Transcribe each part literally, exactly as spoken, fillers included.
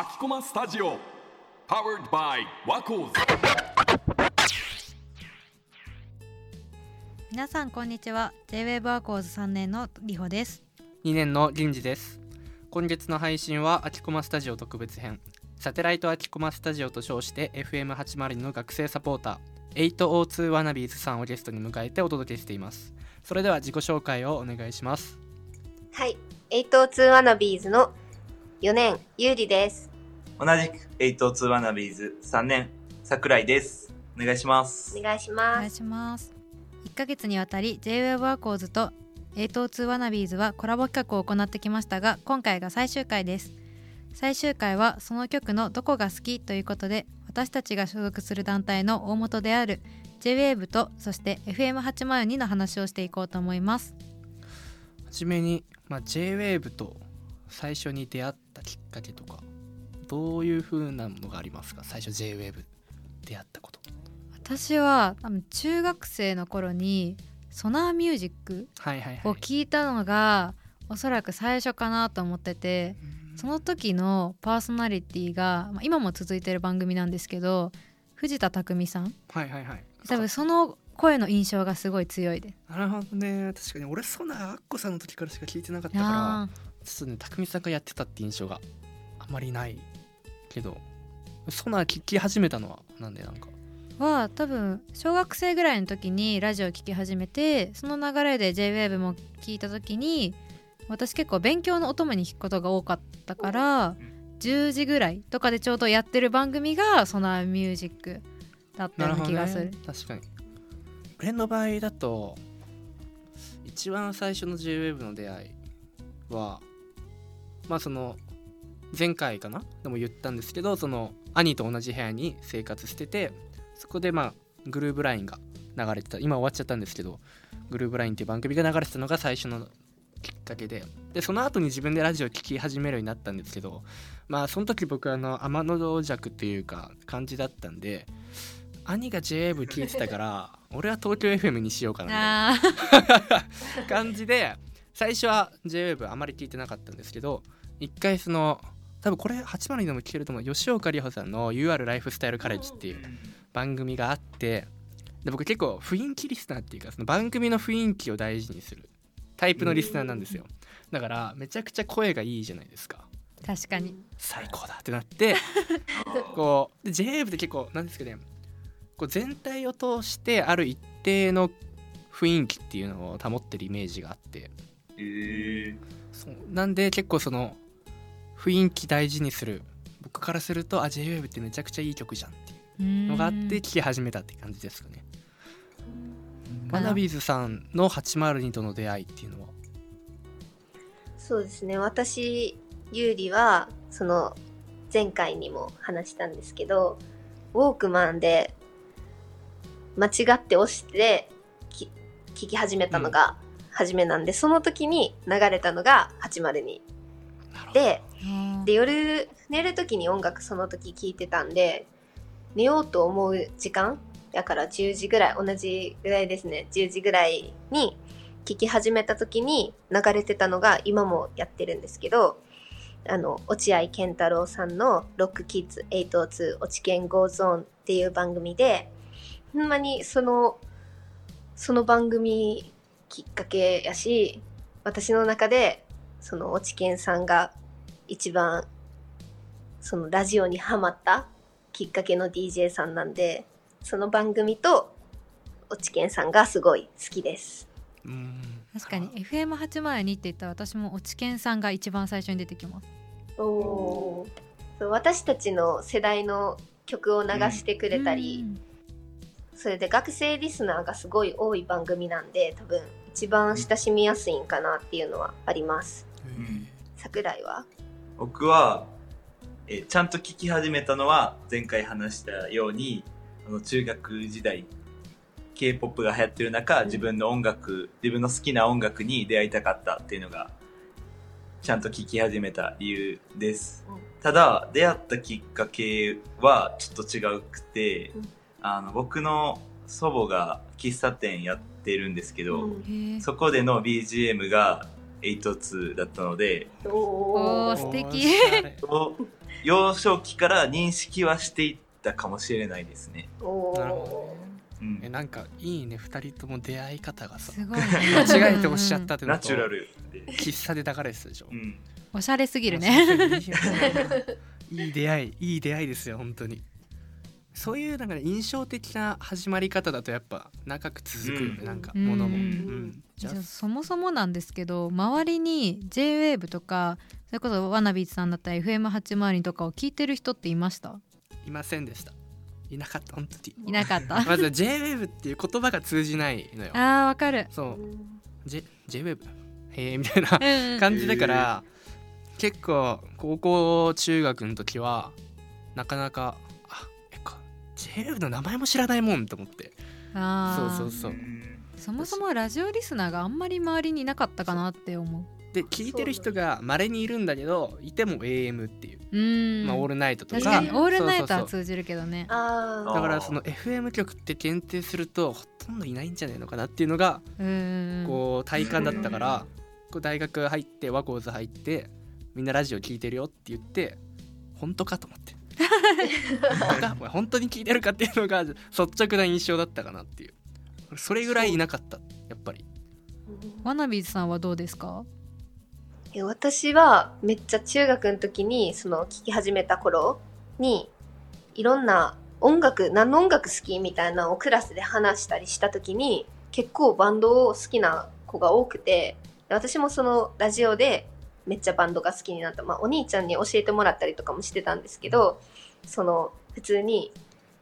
アキコマスタジオ Powered by ワコーズ。皆さんこんにちは。 J-ウェーブ ワコーズさんねんのリホです。にねんの銀次です。今月の配信はアキコマスタジオ特別編、サテライトアキコマスタジオと称して エフエムはちまるに の学生サポーターはちまるにワナビーズさんをゲストに迎えてお届けしています。それでは自己紹介をお願いします。はい、はちまるにワナビーズのよねんゆうりです。同じくはちまるにワナビーズさんねん桜井です。お願いします。お願いします。お願いします。いっかげつにわたり J-ウェーブ ワコーズとはちまるにワナビーズはコラボ企画を行ってきましたが、今回が最終回です。最終回はその曲のどこが好きということで、私たちが所属する団体の大元である J-ウェーブ とそして エフエムはちまるに の話をしていこうと思います。はじめに、まあ、J-ウェーブ と最初に出会ったきっかけとかどういう風なものがありますか？最初 J-ウェーブ 出会ったこと。私は多分中学生の頃にソナーミュージックを聞いたのが、はいはいはい、おそらく最初かなと思ってて、その時のパーソナリティが、まあ、今も続いてる番組なんですけど藤田拓海さん、はいはいはい、多分その声の印象がすごい強いです。なるほどね。確かに俺ソナーアッコさんの時からしか聞いてなかったからちょっとね、たくみさんがやってたって印象があんまりないけど、ソナー聞き始めたのはなんでなんかは多分小学生ぐらいの時にラジオ聞き始めて、その流れで J-ウェーブ も聞いた時に、私結構勉強のお供に聞くことが多かったからじゅうじぐらいとかでちょうどやってる番組がソナーミュージックだったような気がする。なるほどね、確かに俺の場合だと一番最初の J-ウェーブ の出会いはまあその前回かなでも言ったんですけど、その兄と同じ部屋に生活してて、そこでまあグルーブラインが流れてた、今終わっちゃったんですけどグルーブラインっていう番組が流れてたのが最初のきっかけで、でその後に自分でラジオを聴き始めるようになったんですけど、まあその時僕はあの天の道弱っていうか感じだったんで、兄が J-ウェーブ 聴いてたから俺は東京 エフエム にしようかなみたいな感じで最初は J-ウェーブ あまり聴いてなかったんですけど、一回その多分これはちまるにでも聴けると思う吉岡里帆さんの ユーアール ライフスタイルカレッジっていう番組があって、で僕結構雰囲気リスナーっていうかその番組の雰囲気を大事にするタイプのリスナーなんですよ。だからめちゃくちゃ声がいいじゃないですか。確かに最高だってなってこう J-ウェーブ って結構なんですけどね、こう全体を通してある一定の雰囲気っていうのを保ってるイメージがあって、へー、そうなんで結構その雰囲気大事にする僕からすると、あ J-ウェーブ ってめちゃくちゃいい曲じゃんっていうのがあって聴き始めたって感じですかね。ワナビーズさんのはちまるにとの出会いっていうのは、そうですね、私ゆうりはその前回にも話したんですけどウォークマンで間違って押して聴き始めたのが初めなんで、うん、その時に流れたのがはちまるにで、で夜寝る時に音楽その時聴いてたんで、寝ようと思う時間だからじゅうじぐらい、同じぐらいですね、じゅうじぐらいに聴き始めた時に流れてたのが、今もやってるんですけどあの落合健太郎さんのロックキッズはちまるに落ち健 GoZone っていう番組で、ほんまにそのその番組きっかけやし、私の中でその落研さんが一番そのラジオにハマったきっかけの ディージェー さんなんで、その番組と落研さんがすごい好きです。うーん、確かに エフエムはちまるに って言ったら私も落研さんが一番最初に出てきます。おー、私たちの世代の曲を流してくれたり、うん、それで学生リスナーがすごい多い番組なんで多分一番親しみやすいんかなっていうのはあります。桜井は？僕はえちゃんと聞き始めたのは前回話したように、あの中学時代 K-ポップ が流行ってる中、自分の音楽、自分の好きな音楽に出会いたかったっていうのがちゃんと聞き始めた理由です。ただ出会ったきっかけはちょっと違うくて、あの僕の祖母が喫茶店やってるんですけど、そこでの ビージーエム がはちにだったので、おお素敵。幼少期から認識はしていったかもしれないですね。おなるほど、ね、うん、えなんかいいね、ふたりとも出会い方がさすごい、ね、間違えておっしゃったってのとナチュラルで喫茶で流れてたでしょ、うん、おしゃれすぎるね。いい出会い、いい出会いですよ本当に。そういうなんか、ね、印象的な始まり方だとやっぱ長く続くよね、うん、なんかものも、うんうん、じゃあそもそもなんですけど、周りに J-ウェーブ とかそれこそワナビーさんだったり エフエムはちまるに とかを聞いてる人っていました？いませんでした。いなかった本当にいなかった。まず J-ウェーブ っていう言葉が通じないのよ。あーわかる。そう J- J-ウェーブ へーみたいな感じだから、えー、結構高校中学の時はなかなかジェイウェーブ の名前も知らないもんと思って。あそうそうそう、そもそもラジオリスナーがあんまり周りにいなかったかなって思う。で聞いてる人が稀にいるんだけど、いても エーエム っていう、うん、まあ、オールナイトとか。確かにオールナイトは通じるけどね。そうそうそう、だからその エフエム 局って限定するとほとんどいないんじゃないのかなっていうのがこう体感だったから、こう大学入ってワコーズ入ってみんなラジオ聞いてるよって言って、本当かと思って本当に聞いてるかっていうのが率直な印象だったかなっていう。それぐらいいなかった。やっぱりワナビーズさんはどうですか？え私はめっちゃ中学の時にその聞き始めた頃に、いろんな音楽、何の音楽好きみたいなのをクラスで話したりした時に、結構バンドを好きな子が多くて、私もそのラジオでめっちゃバンドが好きになった、まあ、お兄ちゃんに教えてもらったりとかもしてたんですけど、その普通に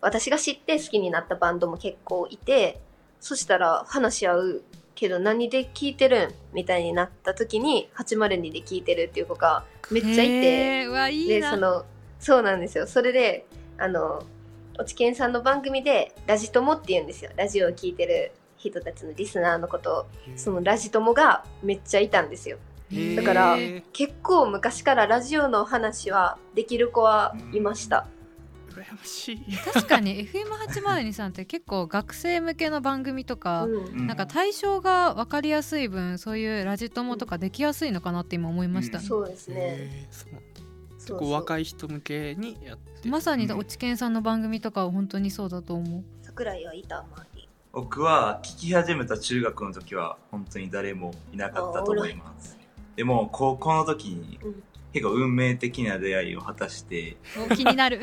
私が知って好きになったバンドも結構いて、そしたら話し合うけど何で聞いてるんみたいになった時にはちまるにで聞いてるっていう子がめっちゃいて、うわいいな。でそのそうなんですよ。それであのおちけんさんの番組でラジ友って言うんですよ、ラジオを聞いてる人たちのリスナーのことを。そのラジ友がめっちゃいたんですよ。だから結構昔からラジオの話はできる子はいました。うらやましい。確かに エフエムはちまるに さんって結構学生向けの番組とか、うん、なんか対象が分かりやすい分、そういうラジ友とかできやすいのかなって今思いましたね、うん、そうですね。そうそう、若い人向けにやってる。まさにおちけんさんの番組とかは本当にそうだと思う。桜井はいた周り。僕は聞き始めた中学の時は本当に誰もいなかったと思います。でも高校の時に結構運命的な出会いを果たして、うん、気になる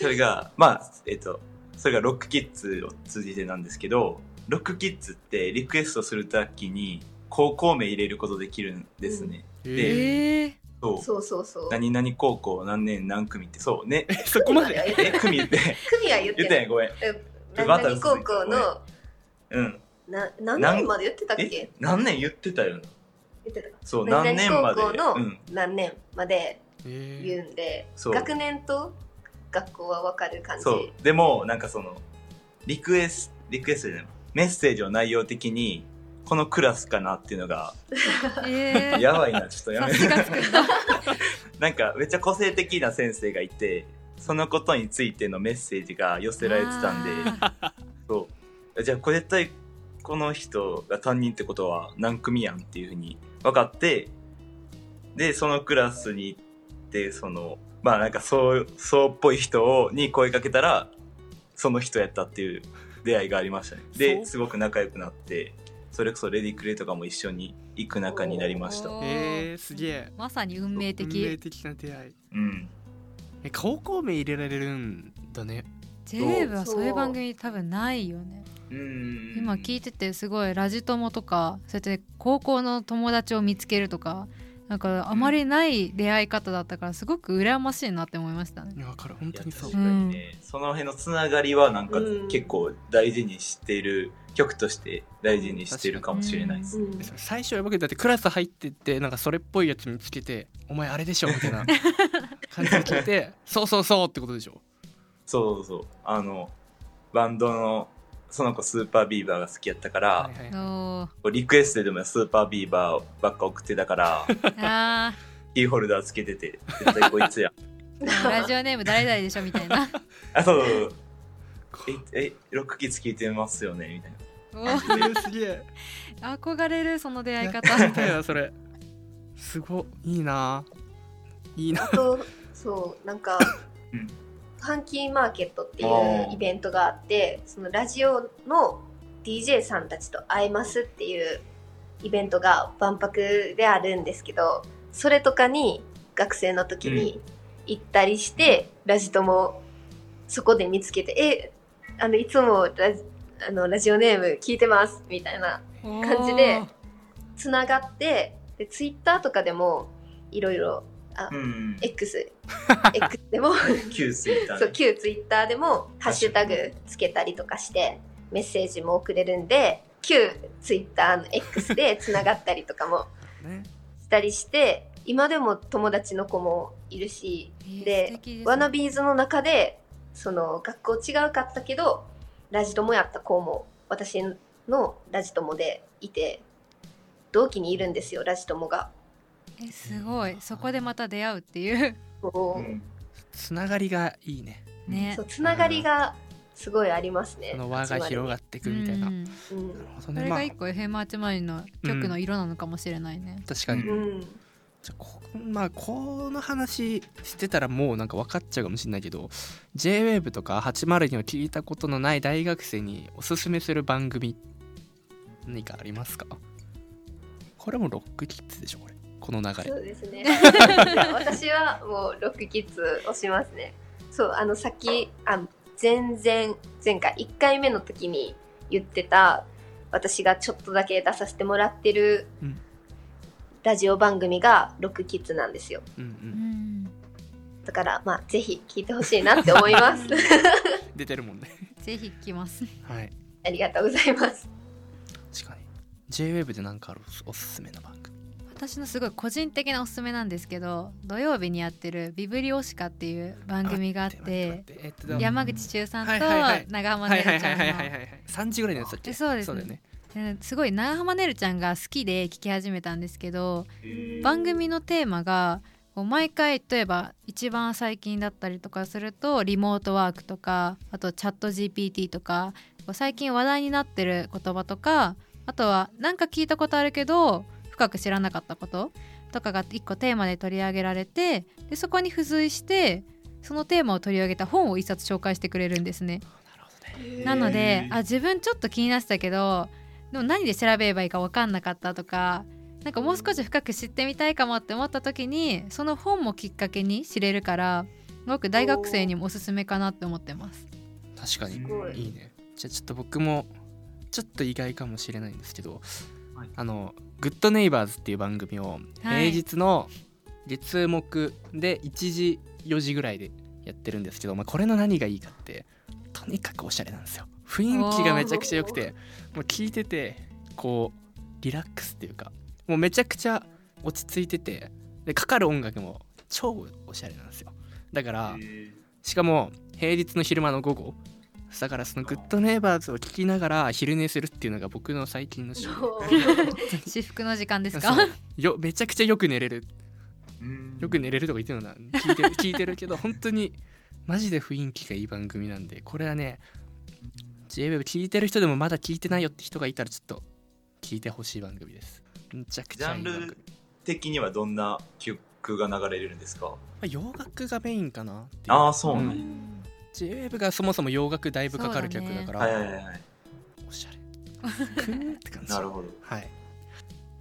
それがまあえっとそれがロックキッズを通じてなんですけど、ロックキッズってリクエストするときに高校名入れることできるんですね、うん、で、えー、そうそうそうそう、何々高校何年何組ってそうねそこまで組って組は言ってないごめん、何々高校のうんな何年まで言ってたっけ？何年言ってたよな。言ってたか。そう何年まで。高校の何年まで言うんで、うん、学年と学校は分かる感じ。そうでもなんかそのリクエスリクエストじゃないメッセージの内容的にこのクラスかなっていうのが、えー、やばいなちょっとやめて。なんかめっちゃ個性的な先生がいて、そのことについてのメッセージが寄せられてたんで、そうじゃあこれ絶対この人が担任ってことは何組やんっていう風に分かって、でそのクラスに行ってそのまあなんかそうそうっぽい人に声かけたらその人やったっていう出会いがありましたね。ですごく仲良くなって、それこそレディクレとかも一緒に行く仲になりました。えー、すげえ。まさに運命的運命的な出会い。うん。え高校名入れられるんだね。ジェイウェーブはそういう番組多分ないよね。うん今聞いててすごいラジ友とかそうやって高校の友達を見つけるとか、なんかあまりない出会い方だったからすごく羨ましいなって思いましたね。わかる本当にそう。確かにね、うん、その辺のつながりはなんか結構大事にしてる、うん、曲として大事にしてるかもしれないです、うんうん、最初は僕だってクラス入ってってなんかそれっぽいやつ見つけてお前あれでしょみたいな感じで聞いてそうそうそうってことでしょ。そうそうそう、あのバンドのその子スーパービーバーが好きやったから、はいはい、リクエストでもスーパービーバーばっか送ってたからあキーホルダーつけてて絶対こいつやラジオネーム誰々でしょみたいなあそうそうそうええロックキッズ聞いてますよねみたいな憧れる、すげえ憧れる、その出会い方やったよそれ、すごいいいな、いいなあとそうなんか、うん、ファンキーマーケットっていうイベントがあって、そのラジオの ディージェー さんたちと会えますっていうイベントが万博であるんですけど、それとかに学生の時に行ったりして、うん、ラジトもそこで見つけて、えあのいつもラジ、あのラジオネーム聞いてますみたいな感じでつながって、でツイッターとかでもいろいろ、あ、うん、X, X でも旧ツイッター、ね、そう旧ツイッターでもハッシュタグつけたりとかしてメッセージも送れるんで、旧ツイッターの X でつながったりとかもしたりして、ね、今でも友達の子もいるし、えー、で、素敵ですね、ワナビーズの中でその学校違うかったけどラジ友やった子も私のラジ友でいて、同期にいるんですよラジ友が。えすごい、そこでまた出会うっていう、うん、つながりがいい ね, ねそうつながりがすごいありますね、その輪が広がっていくみたいな、うん、なるほどね、それがいっこ エフエム はちまりの曲の色なのかもしれないね、うん、確かに、うん、じゃあ こ,、まあ、この話してたらもうなんか分かっちゃうかもしれないけど、 J-ウェーブ とかはちまるにを聞いたことのない大学生におすすめする番組何かありますか？これもロックキッズでしょこれ、この流れ。そうですね私はもうロックキッズをしますね。そう、あのさっきあ全然前回いっかいめの時に言ってた、私がちょっとだけ出させてもらってるラジオ番組がロックキッズなんですよ、うんうん、だからまあぜひ聞いてほしいなって思います出てるもんねぜひ聞きます、はい、ありがとうございます。確かに J-ウェーブ で何かあるおすすめの番組、私のすごい個人的なおすすめなんですけど、土曜日にやってるビブリオシカっていう番組があって、山口中さんと長濱ねるちゃんのさんじぐらいのやつだっけ。そうです ね, そうだよね。すごい長濱ねるちゃんが好きで聞き始めたんですけど、番組のテーマが毎回、例えば一番最近だったりとかするとリモートワークとか、あとチャット ジーピーティー とか最近話題になってる言葉とか、あとはなんか聞いたことあるけど深く知らなかったこととかがいっこテーマで取り上げられて、でそこに付随してそのテーマを取り上げた本を一冊紹介してくれるんですね。なるほどね。なのであ自分ちょっと気になってたけどでも何で調べればいいか分かんなかったとか、なんかもう少し深く知ってみたいかもって思った時にその本もきっかけに知れるから、すごく大学生にもおすすめかなって思ってます。確かにいいね。じゃあちょっと僕もちょっと意外かもしれないんですけど、はい、あのグッドネイバーズっていう番組を平日の月木でいちじよじぐらいでやってるんですけど、まあ、これの何がいいかってとにかくおしゃれなんですよ。雰囲気がめちゃくちゃ良くて、もう聞いててこうリラックスっていうか、もうめちゃくちゃ落ち着いてて、でかかる音楽も超おしゃれなんですよ。だからしかも平日の昼間の午後だから、そのグッドネイバーズを聞きながら昼寝するっていうのが僕の最近の私服の時間ですかよ。めちゃくちゃよく寝れる、うんよく寝れるとか言ってるのな聞いてる聞いてるけど本当にマジで雰囲気がいい番組なんで、これはね ジェイウェーブ 聞いてる人でもまだ聞いてないよって人がいたらちょっと聞いてほしい番組です。めちゃくちゃいい番組。ジャンル的にはどんな曲が流れるんですか？洋楽がメインかなっていう。ああそうね、うん、ジェイウェーブ がそもそも洋楽だいぶかかる曲だから、だ、ね、はいはいはい、おしゃれって感じなるほど、はい、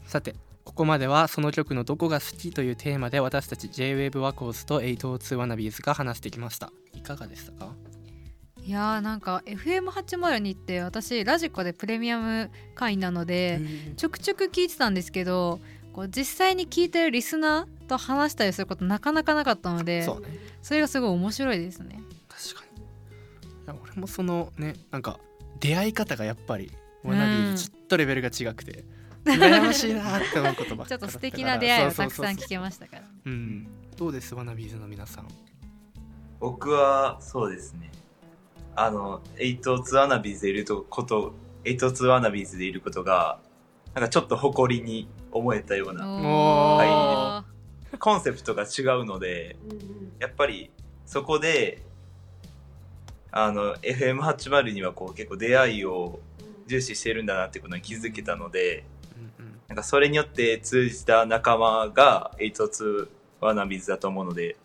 さてここまではその曲のどこが好きというテーマで私たち ジェイウェーブ ワコーズとはちまるにワナビーズが話してきました。いかがでしたか？いやーなんか エフエムはちまるに って私ラジコでプレミアム会員なのでちょくちょく聞いてたんですけど、こう実際に聞いてるリスナーと話したりすることなかなかなかったので そうね、それがすごい面白いですね。確かに。いや俺もそのね、なんか出会い方がやっぱりワナビーズちょっとレベルが違くて、うん、羨ましいなって思うことばっかりだったからちょっと素敵な出会いをたくさん聞けましたから。そうそうそうそう、うん、どうですワナビーズの皆さん？僕はそうですね、あのはちまるにワナビーズでいることはちまるにワナビーズでいることがなんかちょっと誇りに思えたような、はい、コンセプトが違うのでやっぱりそこであの エフエムはちまるに はこう結構出会いを重視してるんだなってことに気づけたので、うんうん、なんかそれによって通じた仲間がエイトオーツーワナビーズだと思うので、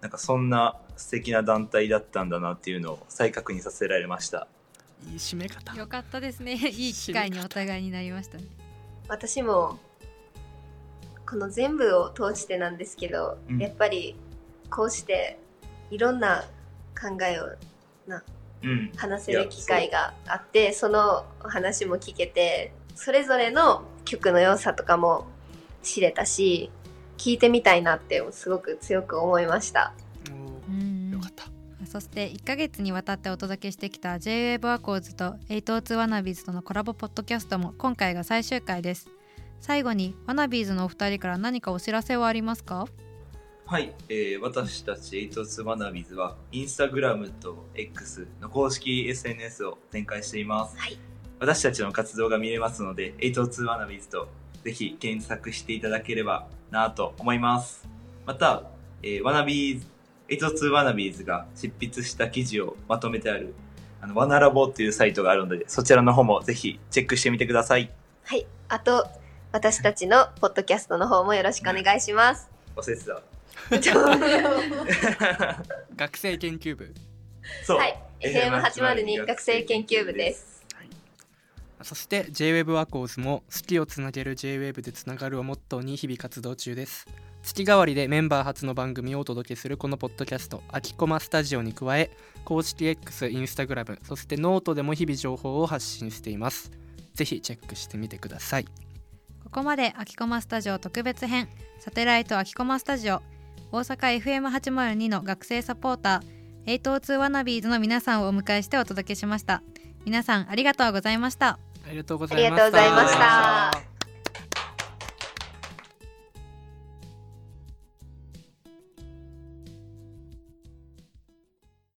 なんかそんな素敵な団体だったんだなっていうのを再確認させられました。いい締め方、よかったですね。いい機会にお互いになりましたね。私もこの全部を通してなんですけど、うん、やっぱりこうしていろんな考えをな、うん、話せる機会があって、 そ, そのお話も聞けて、それぞれの曲の良さとかも知れたし、聴いてみたいなってすごく強く思いました。よかった。そしていっかげつにわたってお届けしてきた J-Wave アコーズとエイトオーツーワナビーズとのコラボポッドキャストも今回が最終回です。最後にワナビーズのお二人から何かお知らせはありますか？はい、えー、私たちエイトオーツーワナビーズはインスタグラムと X の公式 エスエヌエス を展開しています、はい、私たちの活動が見れますので、エイトオーツーワナビーズとぜひ検索していただければなと思います。また、えー、ワナビーズエイトオーツーワナビーズが執筆した記事をまとめてあるあのワナラボというサイトがあるので、そちらの方もぜひチェックしてみてください。はい、あと私たちのポッドキャストの方もよろしくお願いします、うん、おせつだ学生研究部、そう、はい、エフエムはちまるに 学生研究部です、はい、そして J-Wave アコーズも好きをつなげる J-Wave でつながるをモットーに日々活動中です。月替わりでメンバー初の番組をお届けするこのポッドキャストアキコマスタジオに加え、公式 X、インスタグラム、そしてノートでも日々情報を発信しています。ぜひチェックしてみてください。ここまでアキコマスタジオ特別編サテライトアキコマスタジオ、大阪 エフエムはちまるに の学生サポーターエイトオーツーワナビーズの皆さんをお迎えしてお届けしました。皆さんありがとうございました。ありがとうございました。